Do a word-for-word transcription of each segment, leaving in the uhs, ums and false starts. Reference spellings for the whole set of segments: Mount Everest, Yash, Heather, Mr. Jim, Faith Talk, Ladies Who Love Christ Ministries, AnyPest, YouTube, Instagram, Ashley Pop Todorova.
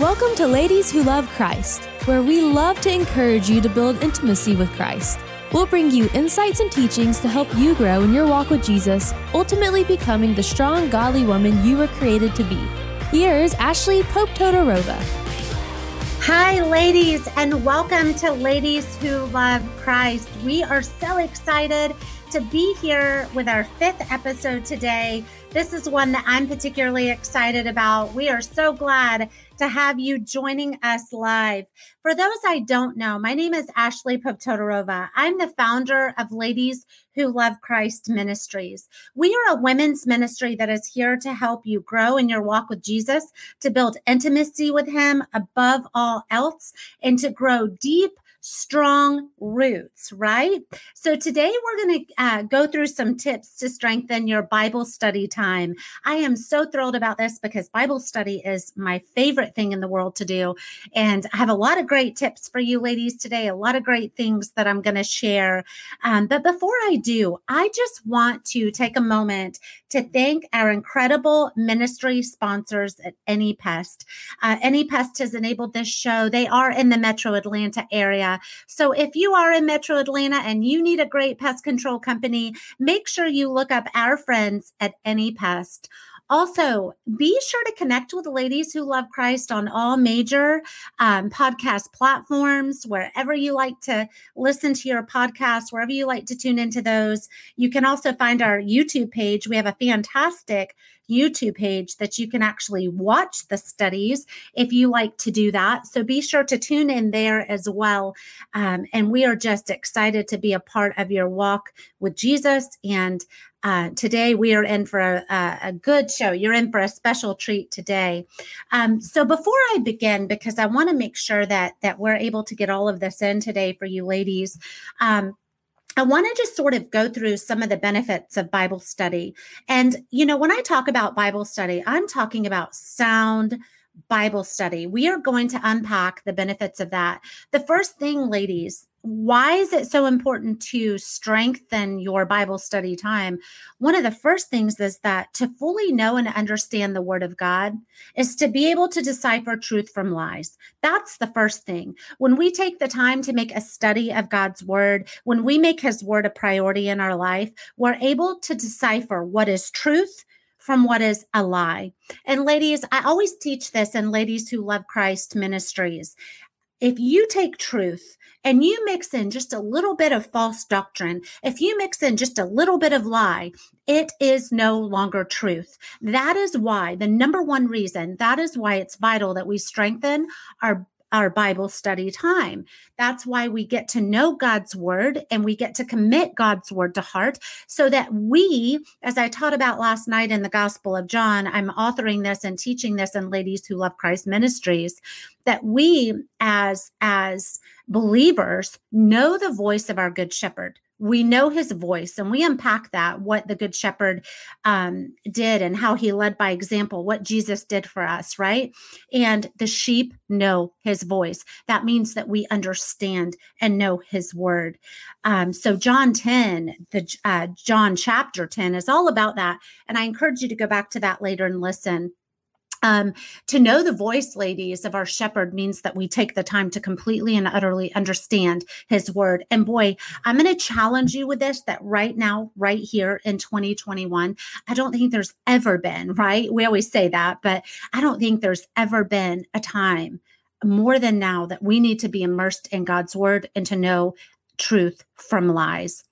Welcome to Ladies Who Love Christ, where we love to encourage you to build intimacy with Christ. We'll bring you insights and teachings to help you grow in your walk with Jesus, ultimately becoming the strong, godly woman you were created to be. Here's Ashley Pop Todorova. Hi, ladies, and welcome to Ladies Who Love Christ. We are so excited to be here with our fifth episode today. This is one that I'm particularly excited about. We are so glad to have you joining us live. For those I don't know, my name is Ashley Pop Todorova. I'm the founder of Ladies Who Love Christ Ministries. We are a women's ministry that is here to help you grow in your walk with Jesus, to build intimacy with Him above all else, and to grow deep, strong roots, right? So today we're going to uh, go through some tips to strengthen your Bible study time. I am so thrilled about this because Bible study is my favorite thing in the world to do. And I have a lot of great tips for you ladies today, a lot of great things that I'm going to share. Um, but before I do, I just want to take a moment to thank our incredible ministry sponsors at AnyPest. Uh, AnyPest has enabled this show. They are in the Metro Atlanta area. So if you are in Metro Atlanta and you need a great pest control company, make sure you look up our friends at AnyPest. Also, be sure to connect with Ladies Who Love Christ on all major um, podcast platforms, wherever you like to listen to your podcasts, wherever you like to tune into those. You can also find our YouTube page. We have a fantastic YouTube page that you can actually watch the studies if you like to do that. So be sure to tune in there as well. Um, and we are just excited to be a part of your walk with Jesus. And uh, today we are in for a, a good show. You're in for a special treat today. Um, so before I begin, because I want to make sure that that we're able to get all of this in today for you ladies, um, I want to just sort of go through some of the benefits of Bible study. And, you know, when I talk about Bible study, I'm talking about sound Bible study. We are going to unpack the benefits of that. The first thing, ladies, why is it so important to strengthen your Bible study time? One of the first things is that to fully know and understand the Word of God is to be able to decipher truth from lies. That's the first thing. When we take the time to make a study of God's Word, when we make His Word a priority in our life, we're able to decipher what is truth from what is a lie. And ladies, I always teach this in Ladies Who Love Christ Ministries. If you take truth and you mix in just a little bit of false doctrine, if you mix in just a little bit of lie, it is no longer truth. That is why, the number one reason, that is why it's vital that we strengthen our our Bible study time. That's why we get to know God's Word and we get to commit God's Word to heart so that we, as I taught about last night in the Gospel of John, I'm authoring this and teaching this in Ladies Who Love Christ Ministries, that we as, as believers know the voice of our Good Shepherd. We know His voice, and we unpack that, what the Good Shepherd um, did and how He led by example, what Jesus did for us, right? And the sheep know His voice. That means that we understand and know His Word. Um, so John ten, the uh, John chapter ten is all about that. And I encourage you to go back to that later and listen. Um, to know the voice, ladies, of our shepherd means that we take the time to completely and utterly understand His Word. And boy, I'm going to challenge you with this, that right now, right here in twenty twenty-one, I don't think there's ever been, right? We always say that, but I don't think there's ever been a time more than now that we need to be immersed in God's Word and to know truth from lies.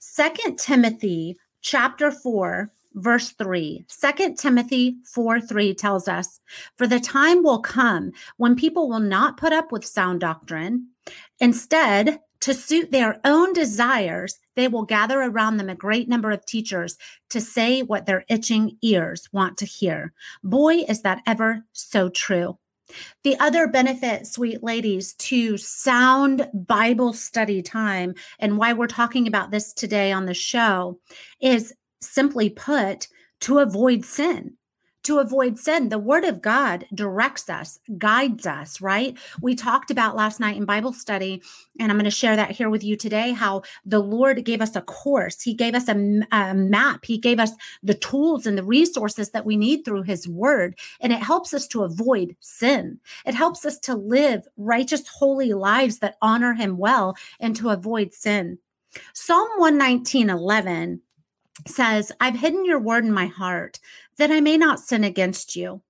Second Timothy chapter four, verse three, Second Timothy four three tells us, "For the time will come when people will not put up with sound doctrine. Instead, to suit their own desires, they will gather around them a great number of teachers to say what their itching ears want to hear." Boy, is that ever so true. The other benefit, sweet ladies, to sound Bible study time and why we're talking about this today on the show is, simply put, to avoid sin, to avoid sin. The word of God directs us, guides us, right? We talked about last night in Bible study, and I'm going to share that here with you today, how the Lord gave us a course. He gave us a, a map. He gave us the tools and the resources that we need through his word. And it helps us to avoid sin. It helps us to live righteous, holy lives that honor him well and to avoid sin. Psalm one nineteen, eleven says, I've hidden your word in my heart that I may not sin against you.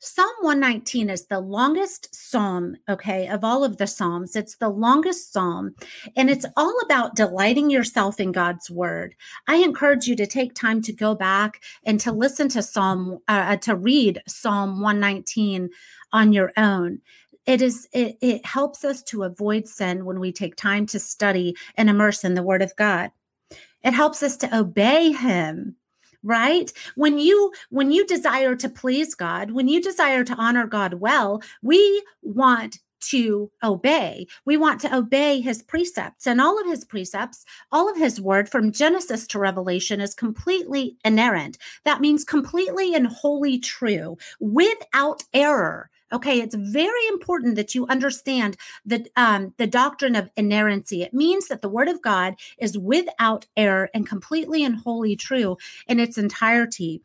Psalm one nineteen is the longest psalm, okay, of all of the psalms. It's the longest psalm, and it's all about delighting yourself in God's word. I encourage you to take time to go back and to listen to Psalm, uh, to read Psalm one nineteen on your own. It is. It, it helps us to avoid sin when we take time to study and immerse in the word of God. It helps us to obey him, right? When you when you desire to please God, when you desire to honor God well, we want to obey. We want to obey his precepts, and all of his precepts, all of his word from Genesis to Revelation is completely inerrant. That means completely and wholly true, without error. Okay, it's very important that you understand the, um, the doctrine of inerrancy. It means that the word of God is without error and completely and wholly true in its entirety.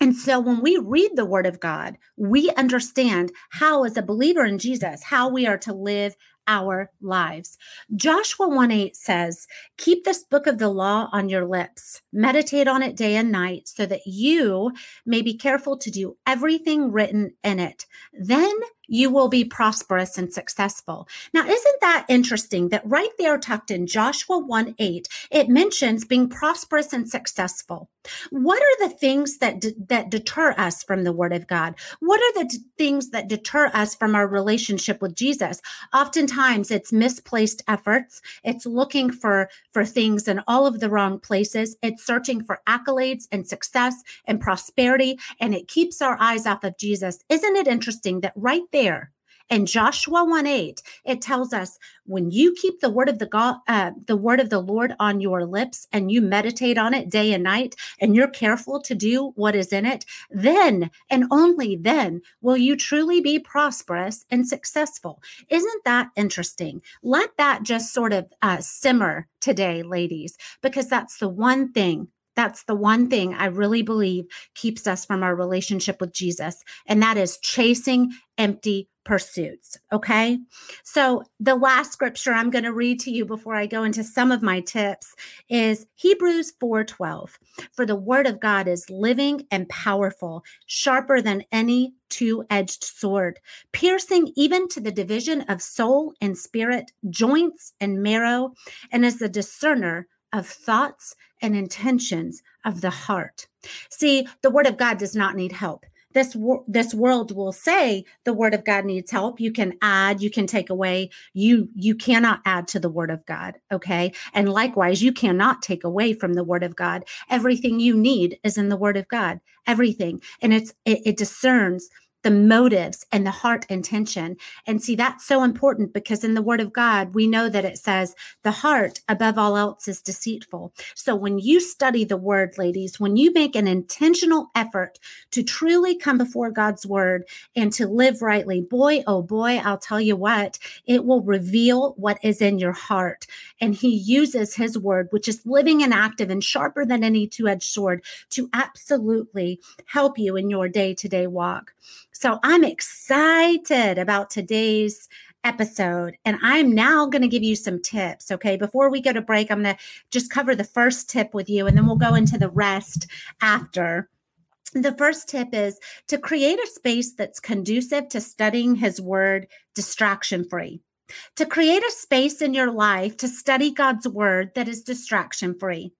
And so when we read the word of God, we understand how, as a believer in Jesus, how we are to live our lives. Joshua one eight says, keep this book of the law on your lips, meditate on it day and night so that you may be careful to do everything written in it. Then you will be prosperous and successful. Now, isn't that interesting that right there tucked in Joshua one eight, it mentions being prosperous and successful. What are the things that d- that deter us from the word of God? What are the d- things that deter us from our relationship with Jesus? Oftentimes it's misplaced efforts. It's looking for, for things in all of the wrong places. It's searching for accolades and success and prosperity, and it keeps our eyes off of Jesus. Isn't it interesting that right there There. And Joshua one eight, it tells us when you keep the word of the God, uh, the word of the Lord on your lips and you meditate on it day and night and you're careful to do what is in it, then and only then will you truly be prosperous and successful. Isn't that interesting? Let that just sort of uh, simmer today, ladies, because that's the one thing. That's the one thing I really believe keeps us from our relationship with Jesus, and that is chasing empty pursuits, okay? So the last scripture I'm going to read to you before I go into some of my tips is Hebrews four twelve. For the word of God is living and powerful, sharper than any two-edged sword, piercing even to the division of soul and spirit, joints and marrow, and is a discerner of thoughts and intentions of the heart. See, the word of God does not need help. This, wor- this world will say the word of God needs help. You can add, you can take away. You, you cannot add to the word of God, okay? And likewise, you cannot take away from the word of God. Everything you need is in the word of God, everything. And it's it, it discerns the motives and the heart intention. And see, that's so important because in the word of God, we know that it says the heart above all else is deceitful. So when you study the word, ladies, when you make an intentional effort to truly come before God's word and to live rightly, boy, oh boy, I'll tell you what, it will reveal what is in your heart. And he uses his word, which is living and active and sharper than any two-edged sword, to absolutely help you in your day-to-day walk. So I'm excited about today's episode, and I'm now going to give you some tips, okay? Before we go to break, I'm going to just cover the first tip with you, and then we'll go into the rest after. The first tip is to create a space that's conducive to studying his word, distraction-free. To create a space in your life to study God's word that is distraction-free.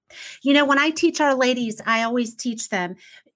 You know, when I teach our ladies, I always teach them,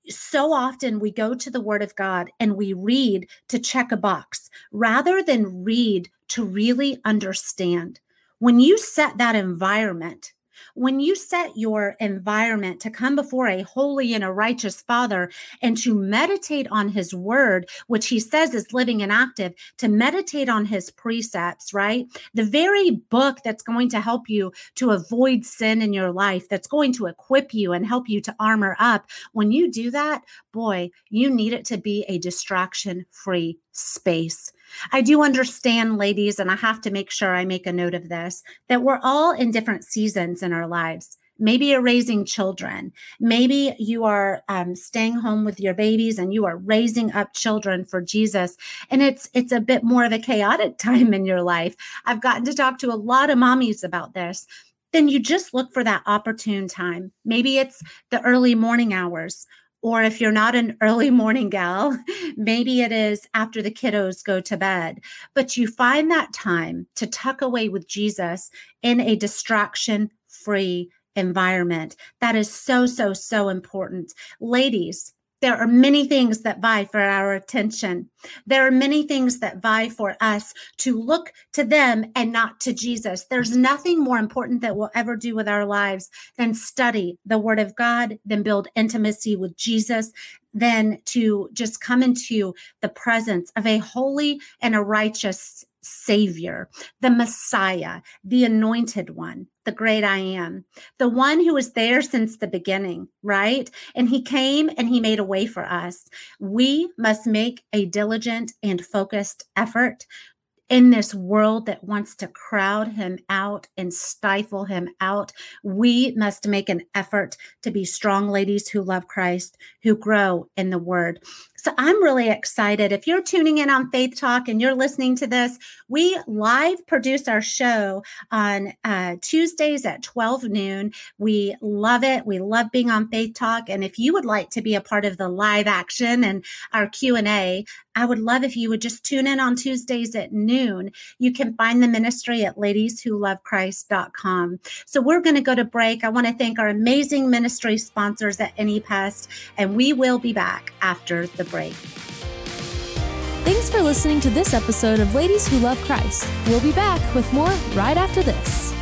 so often we go to the word of God and we read to check a box rather than read to really understand. When you set that environment, When you set your environment to come before a holy and a righteous Father and to meditate on his word, which he says is living and active, to meditate on his precepts, right? The very book that's going to help you to avoid sin in your life, that's going to equip you and help you to armor up. When you do that, boy, you need it to be a distraction-free space. I do understand, ladies, and I have to make sure I make a note of this, that we're all in different seasons in our lives. Maybe you're raising children. Maybe you are um, staying home with your babies and you are raising up children for Jesus. And it's it's a bit more of a chaotic time in your life. I've gotten to talk to a lot of mommies about this. Then you just look for that opportune time. Maybe it's the early morning hours. Or if you're not an early morning gal, maybe it is after the kiddos go to bed. But you find that time to tuck away with Jesus in a distraction-free environment. That is so, so, so important. Ladies, there are many things that vie for our attention. There are many things that vie for us to look to them and not to Jesus. There's nothing more important that we'll ever do with our lives than study the Word of God, than build intimacy with Jesus, than to just come into the presence of a holy and a righteous Savior, the Messiah, the Anointed One, the Great I Am, the one who is there since the beginning, right? And he came and he made a way for us. We must make a diligent and focused effort in this world that wants to crowd him out and stifle him out. We must make an effort to be strong ladies who love Christ, who grow in the Word. So I'm really excited. If you're tuning in on Faith Talk and you're listening to this, we live produce our show on uh, Tuesdays at twelve noon. We love it. We love being on Faith Talk. And if you would like to be a part of the live action and our Q and A, I would love if you would just tune in on Tuesdays at noon. You can find the ministry at ladies who love christ dot com. So we're going to go to break. I want to thank our amazing ministry sponsors at AnyPest, and we will be back after the break. Break. Thanks for listening to this episode of Ladies Who Love Christ. We'll be back with more right after this.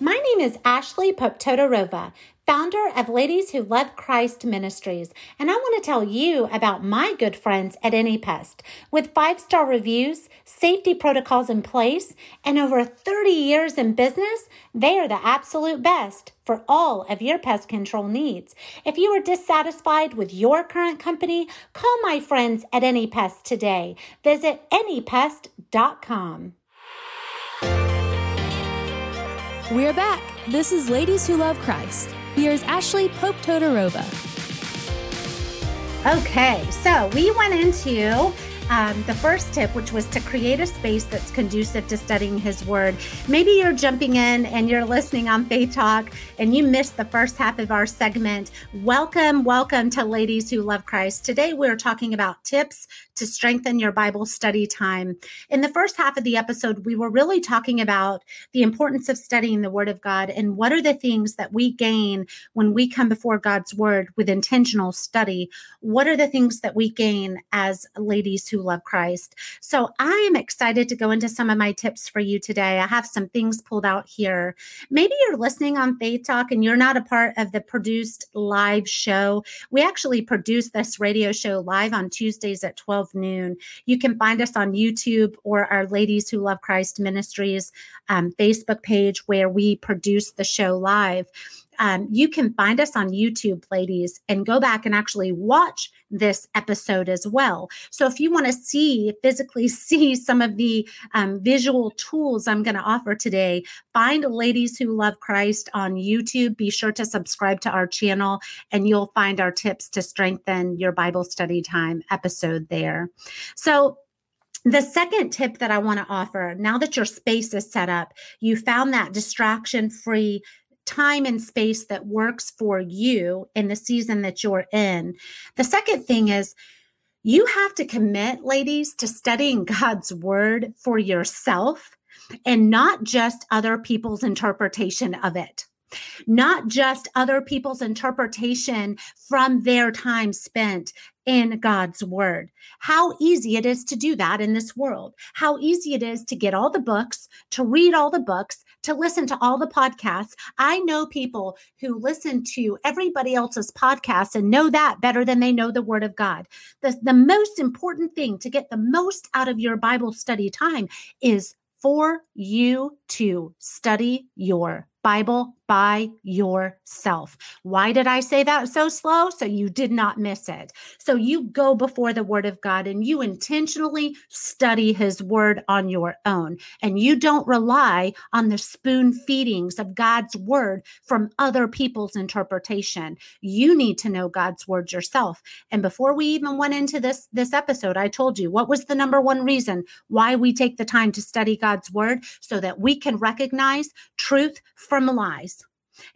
My name is Ashley Pop Todorova, founder of Ladies Who Love Christ Ministries, and I want to tell you about my good friends at AnyPest. With five-star reviews, safety protocols in place, and over thirty years in business, they are the absolute best for all of your pest control needs. If you are dissatisfied with your current company, call my friends at AnyPest today. Visit any pest dot com. We're back. This is Ladies Who Love Christ. Here's Ashley Pop Todorova. Okay, so we went into um, the first tip, which was to create a space that's conducive to studying his word. Maybe you're jumping in and you're listening on Faith Talk and you missed the first half of our segment. Welcome, welcome to Ladies Who Love Christ. Today we're talking about tips to strengthen your Bible study time. In the first half of the episode, we were really talking about the importance of studying the Word of God and what are the things that we gain when we come before God's Word with intentional study. What are the things that we gain as ladies who love Christ? So I am excited to go into some of my tips for you today. I have some things pulled out here. Maybe you're listening on Faith Talk and you're not a part of the produced live show. We actually produce this radio show live on Tuesdays at twelve noon. You can find us on YouTube or our Ladies Who Love Christ Ministries um, Facebook page where we produce the show live. Um, you can find us on YouTube, ladies, and go back and actually watch this episode as well. So if you want to see, physically see some of the um, visual tools I'm going to offer today, find Ladies Who Love Christ on YouTube. Be sure to subscribe to our channel and you'll find our tips to strengthen your Bible study time episode there. So the second tip that I want to offer, now that your space is set up, you found that distraction-free time and space that works for you in the season that you're in. The second thing is you have to commit, ladies, to studying God's word for yourself and not just other people's interpretation of it. not just other people's interpretation from their time spent in God's word. How easy it is to do that in this world. How easy it is to get all the books, to read all the books, to listen to all the podcasts. I know people who listen to everybody else's podcasts and know that better than they know the word of God. The, the most important thing to get the most out of your Bible study time is for you to study your Bible by yourself. Why did I say that so slow? So you did not miss it. So you go before the word of God and you intentionally study his word on your own. And you don't rely on the spoon feedings of God's word from other people's interpretation. You need to know God's word yourself. And before we even went into this, this episode, I told you what was the number one reason why we take the time to study God's word, so that we can recognize truth from lies.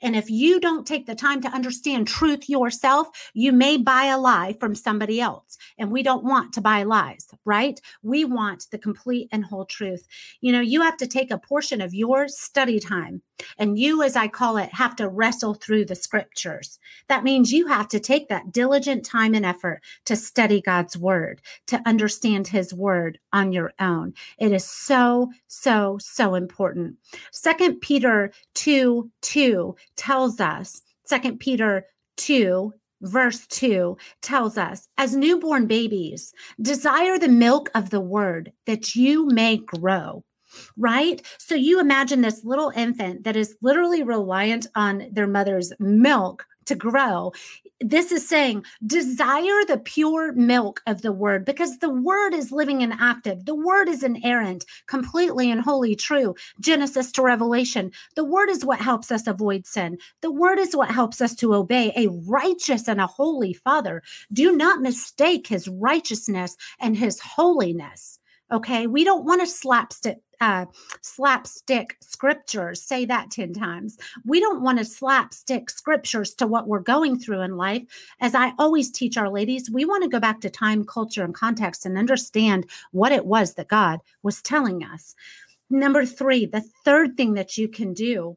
And if you don't take the time to understand truth yourself, you may buy a lie from somebody else. And we don't want to buy lies, right? We want the complete and whole truth. You know, you have to take a portion of your study time, and you, as I call it, have to wrestle through the scriptures. That means you have to take that diligent time and effort to study God's word, to understand his word on your own. It is so, so, so important. Second Peter two two tells us, Second Peter two, verse two tells us, as newborn babies, desire the milk of the word that you may grow. Right? So you imagine this little infant that is literally reliant on their mother's milk to grow. This is saying, desire the pure milk of the word, because the word is living and active. The word is inerrant, completely and wholly true. Genesis to Revelation. The word is what helps us avoid sin. The word is what helps us to obey a righteous and a holy Father. Do not mistake his righteousness and his holiness. Okay, we don't want to slapstick uh, slapstick scriptures. Say that ten times. We don't want to slapstick scriptures to what we're going through in life. As I always teach our ladies, we want to go back to time, culture, and context and understand what it was that God was telling us. Number three, the third thing that you can do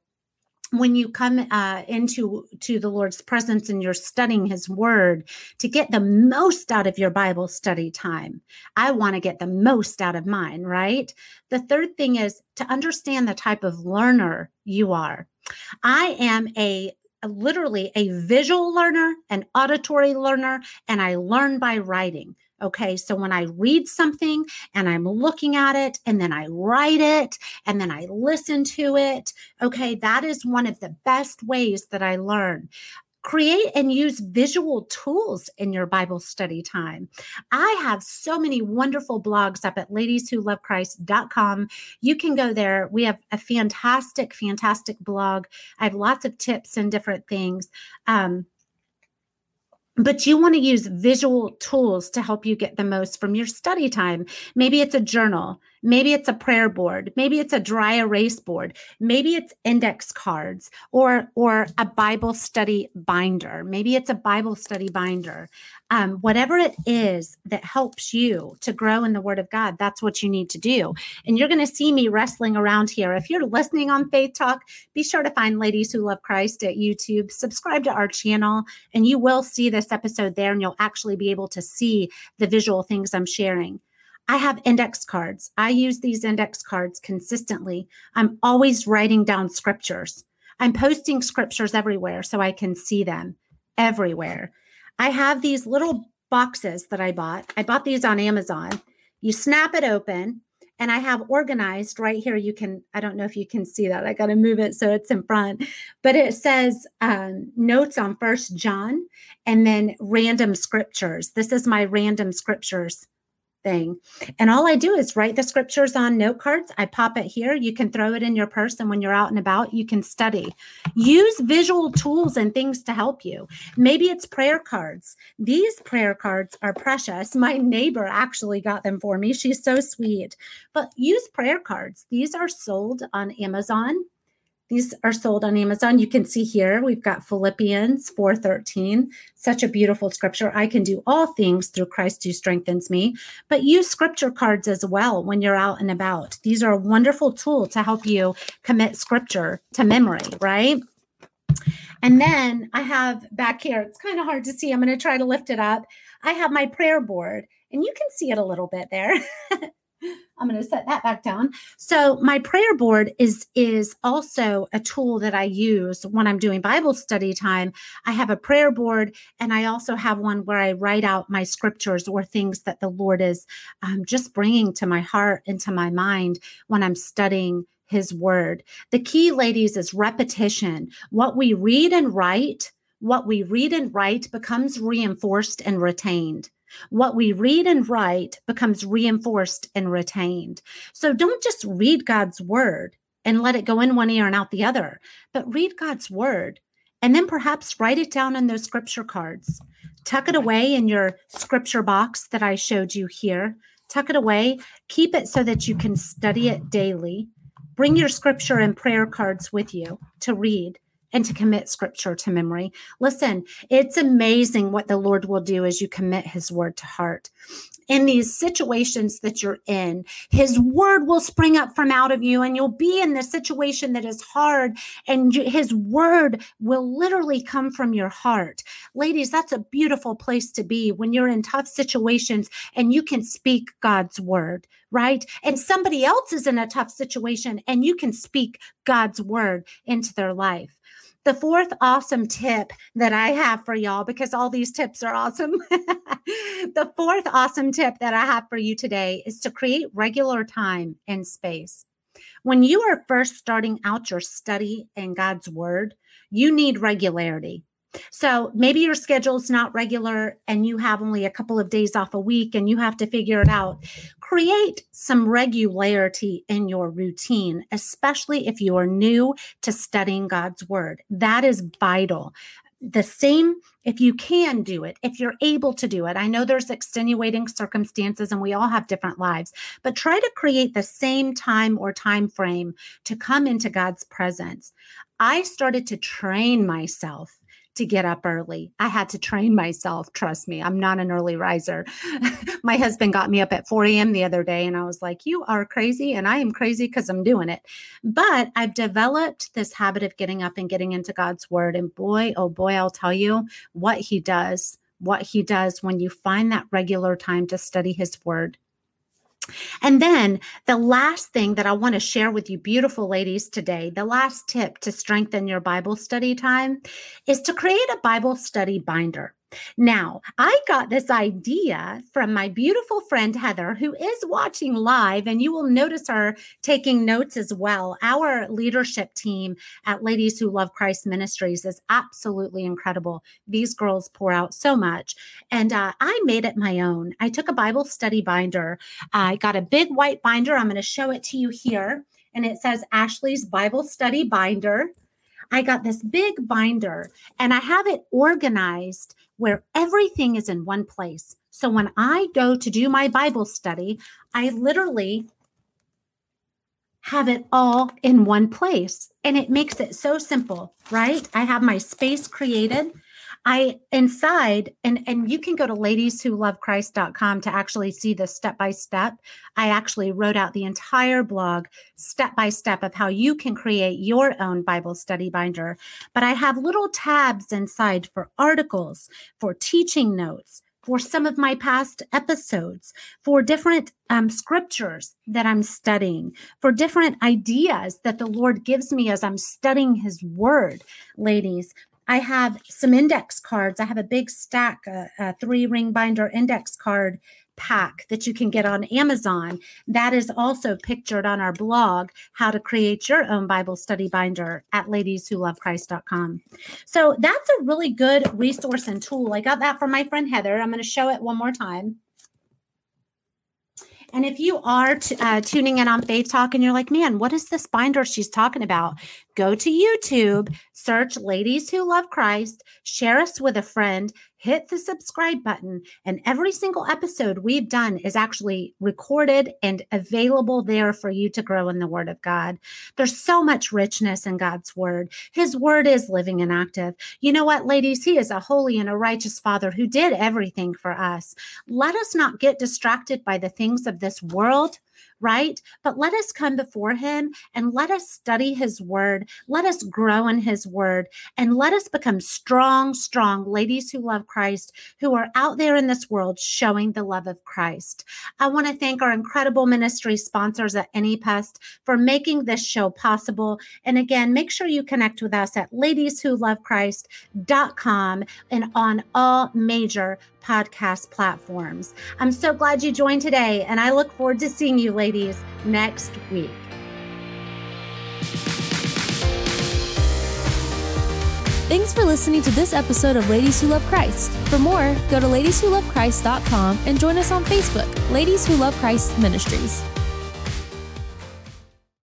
when you come uh, into to the Lord's presence and you're studying his word to get the most out of your Bible study time. I want to get the most out of mine, right? The third thing is to understand the type of learner you are. I am a literally a visual learner, an auditory learner, and I learn by writing. Okay, so when I read something and I'm looking at it and then I write it and then I listen to it, okay, that is one of the best ways that I learn. Create and use visual tools in your Bible study time. I have so many wonderful blogs up at ladies who love christ dot com. You can go there. We have a fantastic, fantastic blog. I have lots of tips and different things. Um, But you want to use visual tools to help you get the most from your study time. Maybe it's a journal. Maybe it's a prayer board. Maybe it's a dry erase board. Maybe it's index cards or, or a Bible study binder. Maybe it's a Bible study binder. Um, whatever it is that helps you to grow in the word of God, that's what you need to do. And you're going to see me wrestling around here. If you're listening on Faith Talk, be sure to find Ladies Who Love Christ at YouTube. Subscribe to our channel, and you will see this episode there, and you'll actually be able to see the visual things I'm sharing. I have index cards. I use these index cards consistently. I'm always writing down scriptures. I'm posting scriptures everywhere so I can see them everywhere. I have these little boxes that I bought. I bought these on Amazon. You snap it open, and I have organized right here. You can, I don't know if you can see that. I got to move it so it's in front, but it says um, notes on First John and then random scriptures. This is my random scriptures thing. And all I do is write the scriptures on note cards. I pop it here. You can throw it in your purse. And when you're out and about, you can study. Use visual tools and things to help you. Maybe it's prayer cards. These prayer cards are precious. My neighbor actually got them for me. She's so sweet. But use prayer cards. These are sold on Amazon. These are sold on Amazon. You can see here, we've got Philippians four thirteen, such a beautiful scripture. I can do all things through Christ who strengthens me, but use scripture cards as well when you're out and about. These are a wonderful tool to help you commit scripture to memory, right? And then I have back here, it's kind of hard to see. I'm going to try to lift it up. I have my prayer board, and you can see it a little bit there. I'm going to set that back down. So my prayer board is, is also a tool that I use when I'm doing Bible study time. I have a prayer board, and I also have one where I write out my scriptures or things that the Lord is um, just bringing to my heart and to my mind when I'm studying His word. The key, ladies, is repetition. What we read and write, what we read and write becomes reinforced and retained. What we read and write becomes reinforced and retained. So don't just read God's word and let it go in one ear and out the other, but read God's word and then perhaps write it down in those scripture cards. Tuck it away in your scripture box that I showed you here. Tuck it away. Keep it so that you can study it daily. Bring your scripture and prayer cards with you to read and to commit scripture to memory. Listen, it's amazing what the Lord will do as you commit His word to heart. In these situations that you're in, His word will spring up from out of you, and you'll be in the situation that is hard, and you, His word will literally come from your heart. Ladies, that's a beautiful place to be when you're in tough situations and you can speak God's word, right? And somebody else is in a tough situation and you can speak God's word into their life. The fourth awesome tip that I have for y'all, because all these tips are awesome. The fourth awesome tip that I have for you today is to create regular time and space. When you are first starting out your study in God's word, you need regularity. So maybe your schedule's not regular and you have only a couple of days off a week and you have to figure it out. Create some regularity in your routine, especially if you are new to studying God's word. That is vital. The same, if you can do it, if you're able to do it. I know there's extenuating circumstances and we all have different lives, but try to create the same time or time frame to come into God's presence. I started to train myself to get up early. I had to train myself. Trust me, I'm not an early riser. My husband got me up at four a.m. the other day and I was like, you are crazy. And I am crazy because I'm doing it. But I've developed this habit of getting up and getting into God's word. And boy, oh boy, I'll tell you what he does, what he does when you find that regular time to study his word. And then the last thing that I want to share with you, beautiful ladies, today, the last tip to strengthen your Bible study time is to create a Bible study binder. Now, I got this idea from my beautiful friend, Heather, who is watching live, and you will notice her taking notes as well. Our leadership team at Ladies Who Love Christ Ministries is absolutely incredible. These girls pour out so much. And uh, I made it my own. I took a Bible study binder. I got a big white binder. I'm going to show it to you here. And it says Ashley's Bible Study Binder. I got this big binder and I have it organized where everything is in one place. So when I go to do my Bible study, I literally have it all in one place and it makes it so simple, right? I have my space created. I inside, and, and you can go to ladies who love christ dot com to actually see the step-by-step. I actually wrote out the entire blog step-by-step of how you can create your own Bible study binder. But I have little tabs inside for articles, for teaching notes, for some of my past episodes, for different um, scriptures that I'm studying, for different ideas that the Lord gives me as I'm studying his word, ladies. I have some index cards. I have a big stack, a, a three-ring binder index card pack that you can get on Amazon. That is also pictured on our blog, how to create your own Bible study binder at ladies who love christ dot com. So that's a really good resource and tool. I got that from my friend Heather. I'm going to show it one more time. And if you are t- uh, tuning in on Faith Talk and you're like, man, what is this binder she's talking about? Go to YouTube, search Ladies Who Love Christ, share us with a friend, hit the subscribe button. And every single episode we've done is actually recorded and available there for you to grow in the Word of God. There's so much richness in God's Word. His Word is living and active. You know what, ladies? He is a holy and a righteous Father who did everything for us. Let us not get distracted by the things of this world, right? But let us come before him and let us study his word. Let us grow in his word and let us become strong, strong ladies who love Christ, who are out there in this world showing the love of Christ. I want to thank our incredible ministry sponsors at AnyPest for making this show possible. And again, make sure you connect with us at ladies who love christ dot com and on all major podcast platforms. I'm so glad you joined today, and I look forward to seeing you ladies next week. Thanks for listening to this episode of Ladies Who Love Christ. For more, go to ladies who love christ dot com and join us on Facebook, Ladies Who Love Christ Ministries.